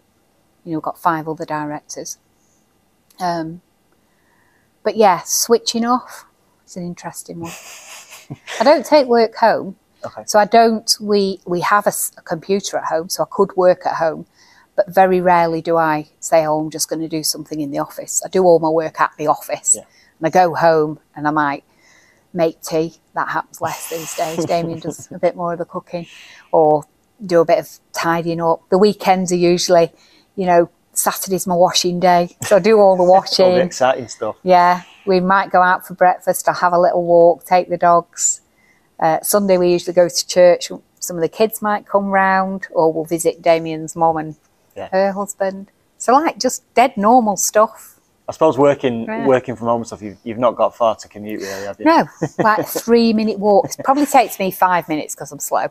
You know, we've got 5 other directors. But yeah, switching off is an interesting one. I don't take work home. Okay. So I don't, we have a computer at home, so I could work at home, but very rarely do I say, oh, I'm just going to do something in the office. I do all my work at the office. Yeah. And I go home and I might make tea. That happens less these days. Damien does a bit more of the cooking, or do a bit of tidying up. The weekends are usually, you know, Saturday's my washing day, so I do all the washing. All the exciting stuff. Yeah. We might go out for breakfast. I'll have a little walk, take the dogs. Sunday we usually go to church. Some of the kids might come round, or we'll visit Damien's mum and her husband. So like just dead normal stuff. I suppose working from home and stuff, you've not got far to commute really, have you? No, like a 3-minute walk. It probably takes me 5 minutes because I'm slow,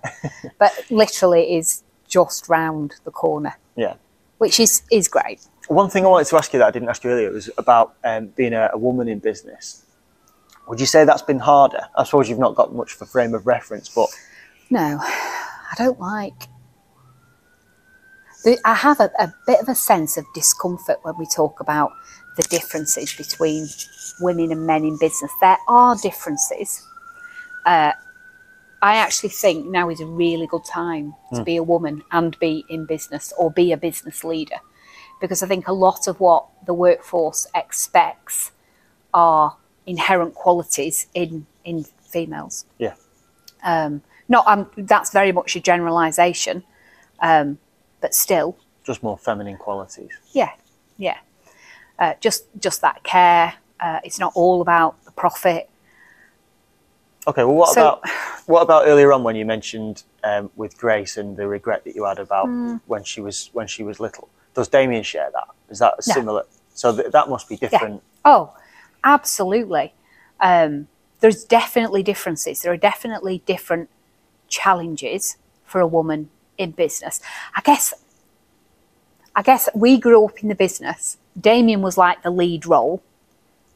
but literally is just round the corner. Yeah. Which is great. One thing I wanted to ask you that I didn't ask you earlier was about being a woman in business. Would you say that's been harder? I suppose you've not got much for frame of reference, but... No, I don't like... I have a bit of a sense of discomfort when we talk about the differences between women and men in business. There are differences. I actually think now is a really good time to be a woman and be in business, or be a business leader. Because I think a lot of what the workforce expects are inherent qualities in females. Yeah. That's very much a generalisation, but still. Just more feminine qualities. Yeah, yeah. Just that care. It's not all about the profit. Okay. Well, what about earlier on when you mentioned with Grace and the regret that you had about when she was little? Does Damien share that? Is that similar? No. So that must be different. Yeah. Oh, absolutely. There's definitely differences. There are definitely different challenges for a woman in business. I guess we grew up in the business. Damien was like the lead role,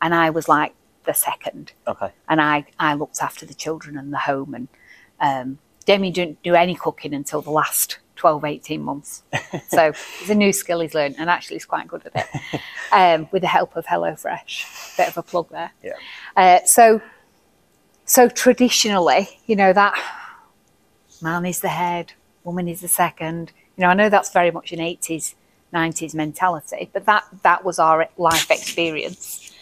and I was like the second. Okay. And I looked after the children and the home. And Damien didn't do any cooking until the last 12, 18 months. So it's a new skill he's learned, and actually he's quite good at it, with the help of HelloFresh. Bit of a plug there. Yeah. So traditionally, you know, that man is the head, woman is the second. You know, I know that's very much an 80s, 90s mentality, but that was our life experience.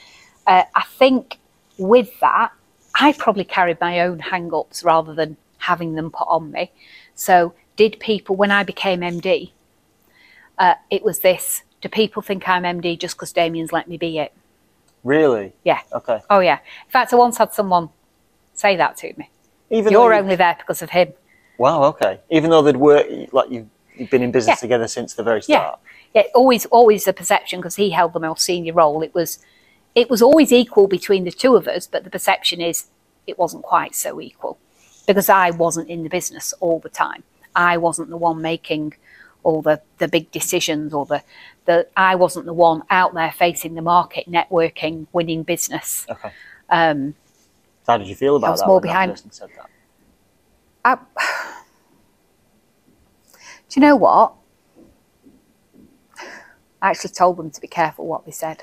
I think with that, I probably carried my own hang-ups rather than having them put on me. So did people, when I became MD, it was this, do people think I'm MD just because Damien's let me be it? Really? Yeah. Okay. Oh, yeah. In fact, I once had someone say that to me. Even You're only there because of him. Wow, okay. Even though they'd work, like you've been in business together since the very start. Yeah, always the perception, because he held the most senior role, it was always equal between the two of us, but the perception is it wasn't quite so equal because I wasn't in the business all the time. I wasn't the one making all the big decisions, or I wasn't the one out there facing the market, networking, winning business. Okay. So how did you feel about that? I was more behind. That person said that? Do you know what? I actually told them to be careful what they said.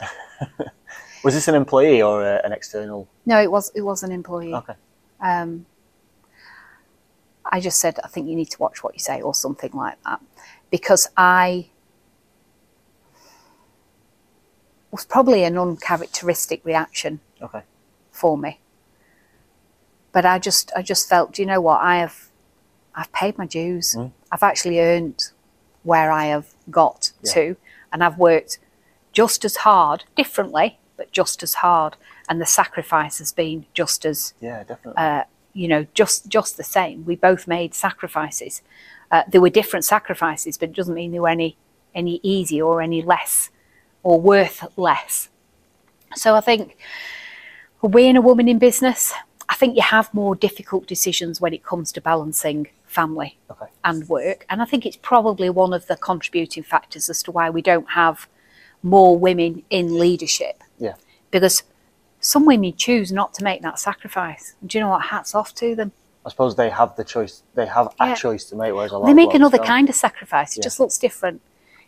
Was this an employee or an external? No, it was an employee. Okay. I just said, I think you need to watch what you say, or something like that, because I was probably an uncharacteristic reaction for me. But I just felt, do you know what? I've paid my dues. Mm. I've actually earned where I have got to, and I've worked just as hard, differently, but just as hard, and the sacrifice has been just as definitely. You know, just the same. We both made sacrifices. There were different sacrifices, but it doesn't mean they were any easier or any less or worth less. So I think being a woman in business, I think you have more difficult decisions when it comes to balancing family and work. And I think it's probably one of the contributing factors as to why we don't have more women in leadership. Yeah. Because some women choose not to make that sacrifice. Do you know what? Hats off to them. I suppose they have the choice. They have a choice to make. Whereas a lot they make another kind of sacrifice. It just looks different.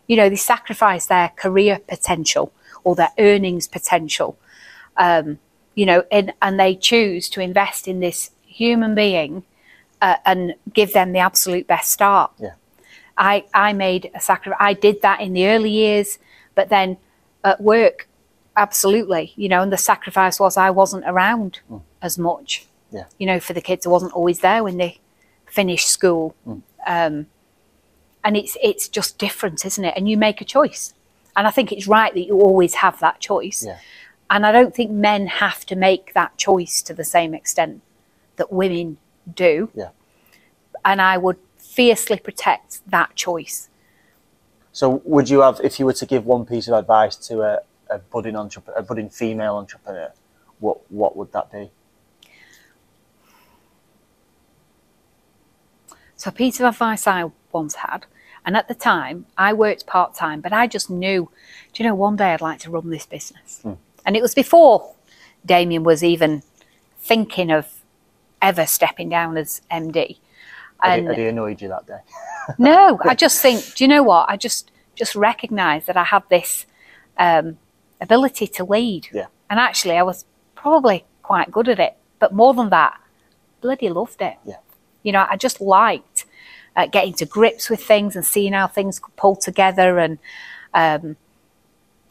You know, they sacrifice their career potential or their earnings potential. You know, and they choose to invest in this human being and give them the absolute best start. Yeah. I made a sacrifice. I did that in the early years, but then at work, absolutely, you know, and the sacrifice was I wasn't around as much. Yeah. You know, for the kids, I wasn't always there when they finished school. Mm. And it's just different, isn't it? And you make a choice. And I think it's right that you always have that choice. Yeah. And I don't think men have to make that choice to the same extent that women do. Yeah. And I would fiercely protect that choice. So would you have, if you were to give one piece of advice to a budding female entrepreneur, what would that be? So a piece of advice I once had, and at the time I worked part-time, but I just knew, do you know, one day I'd like to run this business. Mm. And it was before Damien was even thinking of ever stepping down as MD. And had he annoyed you that day? No, I just think, do you know what? I just recognised that I had this ability to lead. Yeah. And actually, I was probably quite good at it. But more than that, bloody loved it. Yeah. You know, I just liked getting to grips with things and seeing how things could pull together. And,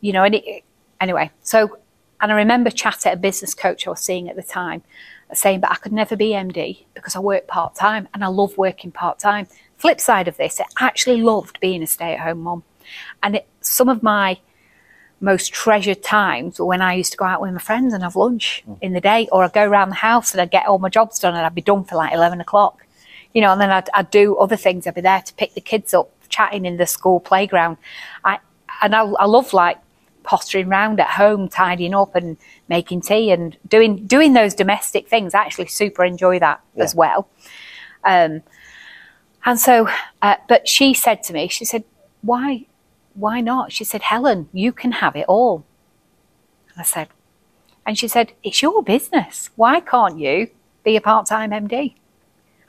you know, and it... Anyway, so, and I remember chat at a business coach I was seeing at the time saying, but I could never be MD because I work part-time and I love working part-time. Flip side of this, I actually loved being a stay-at-home mom. And some of my most treasured times were when I used to go out with my friends and have lunch in the day, or I'd go around the house and I'd get all my jobs done and I'd be done for like 11 o'clock. You know, and then I'd do other things. I'd be there to pick the kids up, chatting in the school playground. I love like, pottering round at home, tidying up and making tea and doing those domestic things. I actually super enjoy that as well. And so, but she said to me, she said, why not? She said, Helen, you can have it all. And I said, and she said, it's your business. Why can't you be a part-time MD?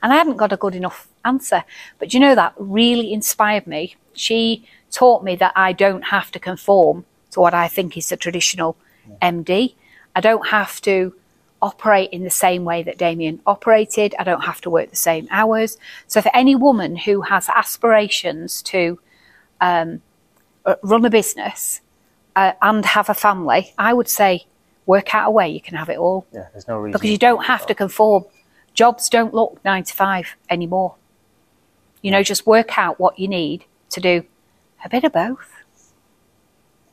And I hadn't got a good enough answer, but you know, that really inspired me. She taught me that I don't have to conform to what I think is the traditional MD. I don't have to operate in the same way that Damien operated. I don't have to work the same hours. So for any woman who has aspirations to run a business and have a family, I would say work out a way you can have it all. Yeah, there's no reason. Because you don't have to conform. Jobs don't look 9 to 5 anymore. You know, just work out what you need to do. A bit of both.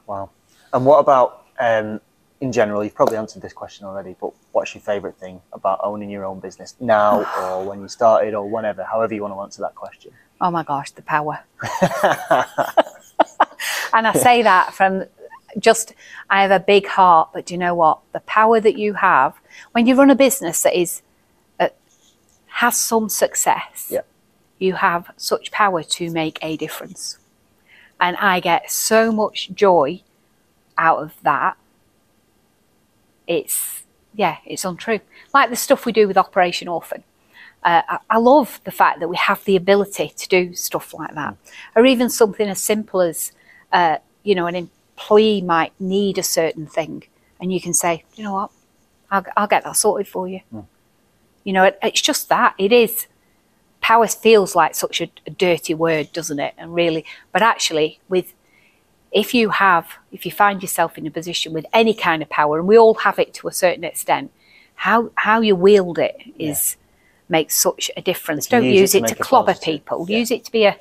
Wow. And what about, in general, you've probably answered this question already, but what's your favourite thing about owning your own business now or when you started or whenever, however you want to answer that question? Oh my gosh, the power. And I say that from just, I have a big heart, but do you know what? The power that you have, when you run a business that is, has some success, yeah, you have such power to make a difference. And I get so much joy out of that. It's, yeah, it's untrue. Like the stuff we do with Operation Orphan. I love the fact that we have the ability to do stuff like that. Or even something as simple as, you know, an employee might need a certain thing. And you can say, you know what, I'll get that sorted for you. You know, it's just that. It is. Power feels like such a dirty word, doesn't it? And really, but actually, if you find yourself in a position with any kind of power, and we all have it to a certain extent, how you wield it is makes such a difference. Don't use it to clobber people. Use it to be a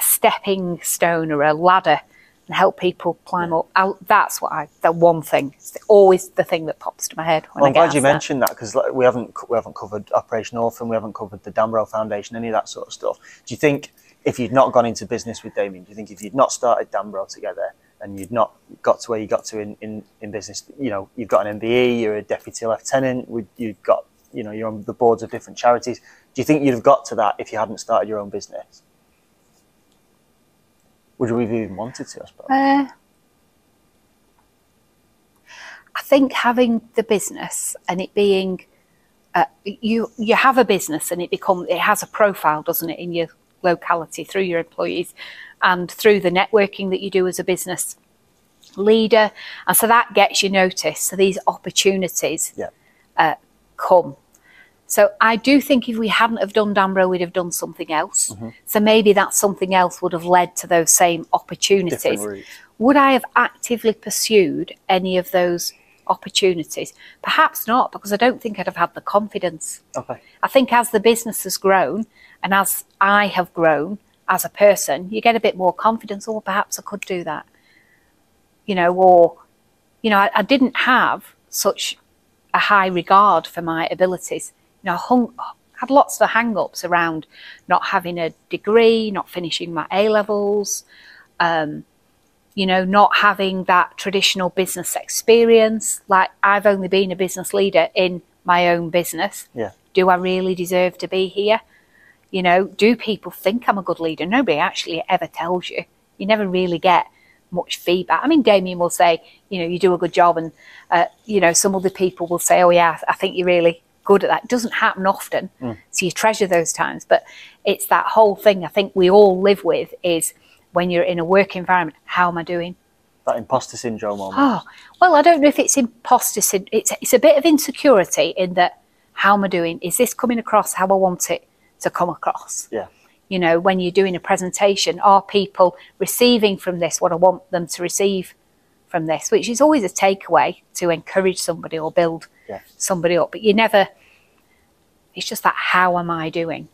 stepping stone or a ladder and help people climb up. That's what the one thing. It's always the thing that pops to my head. Well, I'm glad you mentioned that, because like, we haven't covered Operation Orphan, we haven't covered the Danbro Foundation, any of that sort of stuff. Do you think if you'd not gone into business with Damien, do you think if you'd not started Danbro together and you'd not got to where you got to in business, you know, you've got an MBE, you're a deputy lieutenant, you've got, you know, you're on the boards of different charities. Do you think you'd have got to that if you hadn't started your own business? Would you have even wanted to, I suppose? I think having the business and it being, you have a business and it has a profile, doesn't it, in your locality through your employees and through the networking that you do as a business leader. And so that gets you noticed. So these opportunities come. So I do think if we hadn't have done Danbro, we'd have done something else. So maybe that something else would have led to those same opportunities. Would I have actively pursued any of those opportunities? Perhaps not, because I don't think I'd have had the confidence. I think as the business has grown and as I have grown as a person, you get a bit more confidence, or perhaps I could do that. You know, or, you know, I didn't have such a high regard for my abilities. You know, had lots of hang-ups around not having a degree, not finishing my A-levels, you know, not having that traditional business experience. Like, I've only been a business leader in my own business. Do I really deserve to be here? You know, do people think I'm a good leader? Nobody actually ever tells you. You never really get much feedback. I mean, Damien will say, you know, you do a good job, and, you know, some other people will say, oh, yeah, I think you really... good at that. It doesn't happen often, so you treasure those times. But it's that whole thing I think we all live with, is when you're in a work environment, how am I doing? That imposter syndrome moment. Oh, well, I don't know if it's imposter syndrome. It's a bit of insecurity in that, how am I doing? Is this coming across how I want it to come across? Yeah. You know, when you're doing a presentation, are people receiving from this what I want them to receive from this? Which is always a takeaway to encourage somebody or build somebody up. But you never, it's just that, how am I doing?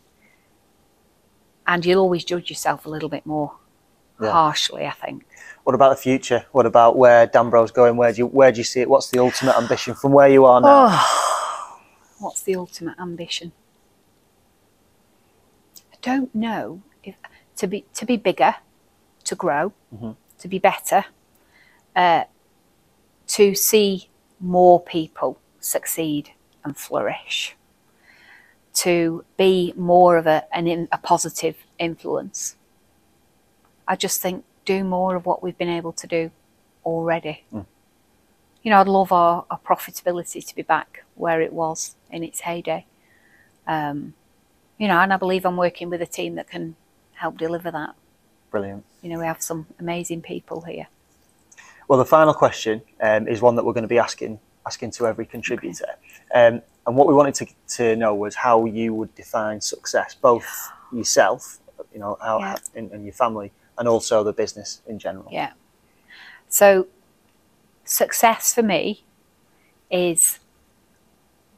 And you'll always judge yourself a little bit more harshly, I think. What about the future? What about where Danbro's going? Where do you see it? What's the ultimate ambition from where you are now? Oh, what's the ultimate ambition? I don't know. To be bigger, to grow, to be better, to see more people succeed and flourish, to be more of a positive influence. I just think do more of what we've been able to do already. You know, I'd love our profitability to be back where it was in its heyday. You know, and I believe I'm working with a team that can help deliver that. Brilliant. You know, we have some amazing people here. Well, the final question is one that we're going to be asking to every contributor. And what we wanted to know was how you would define success, both yourself, you know, and your family, and also the business in general. So success for me is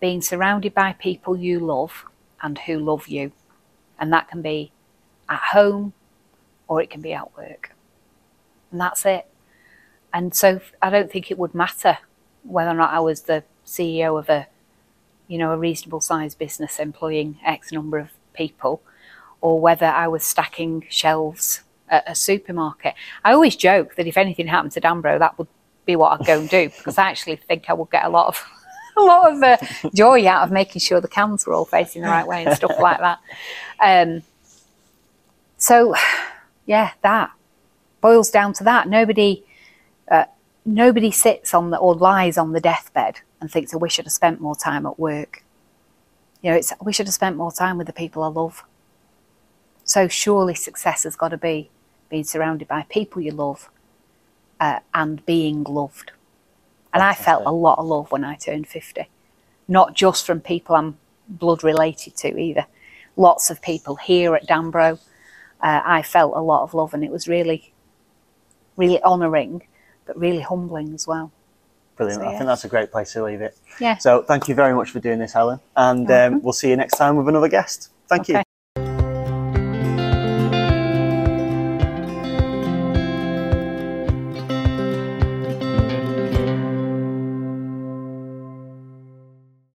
being surrounded by people you love and who love you. And that can be at home or it can be at work. And that's it. And so I don't think it would matter whether or not I was the CEO of a reasonable sized business employing X number of people, or whether I was stacking shelves at a supermarket. I always joke that if anything happened to Danbro, that would be what I'd go and do, because I actually think I would get a lot of joy out of making sure the cans were all facing the right way and stuff like that. So yeah, that boils down to that. Nobody sits on or lies on the deathbed and thinks, I wish I'd have spent more time at work. You know, it's, I wish I'd have spent more time with the people I love. So surely success has got to be being surrounded by people you love and being loved. And I felt a lot of love when I turned 50, not just from people I'm blood related to either. Lots of people here at Danbro, I felt a lot of love, and it was really, really honouring, but really humbling as well. Brilliant. So, yeah. I think that's a great place to leave it. Yeah. So thank you very much for doing this, Helen. And we'll see you next time with another guest. Thank you.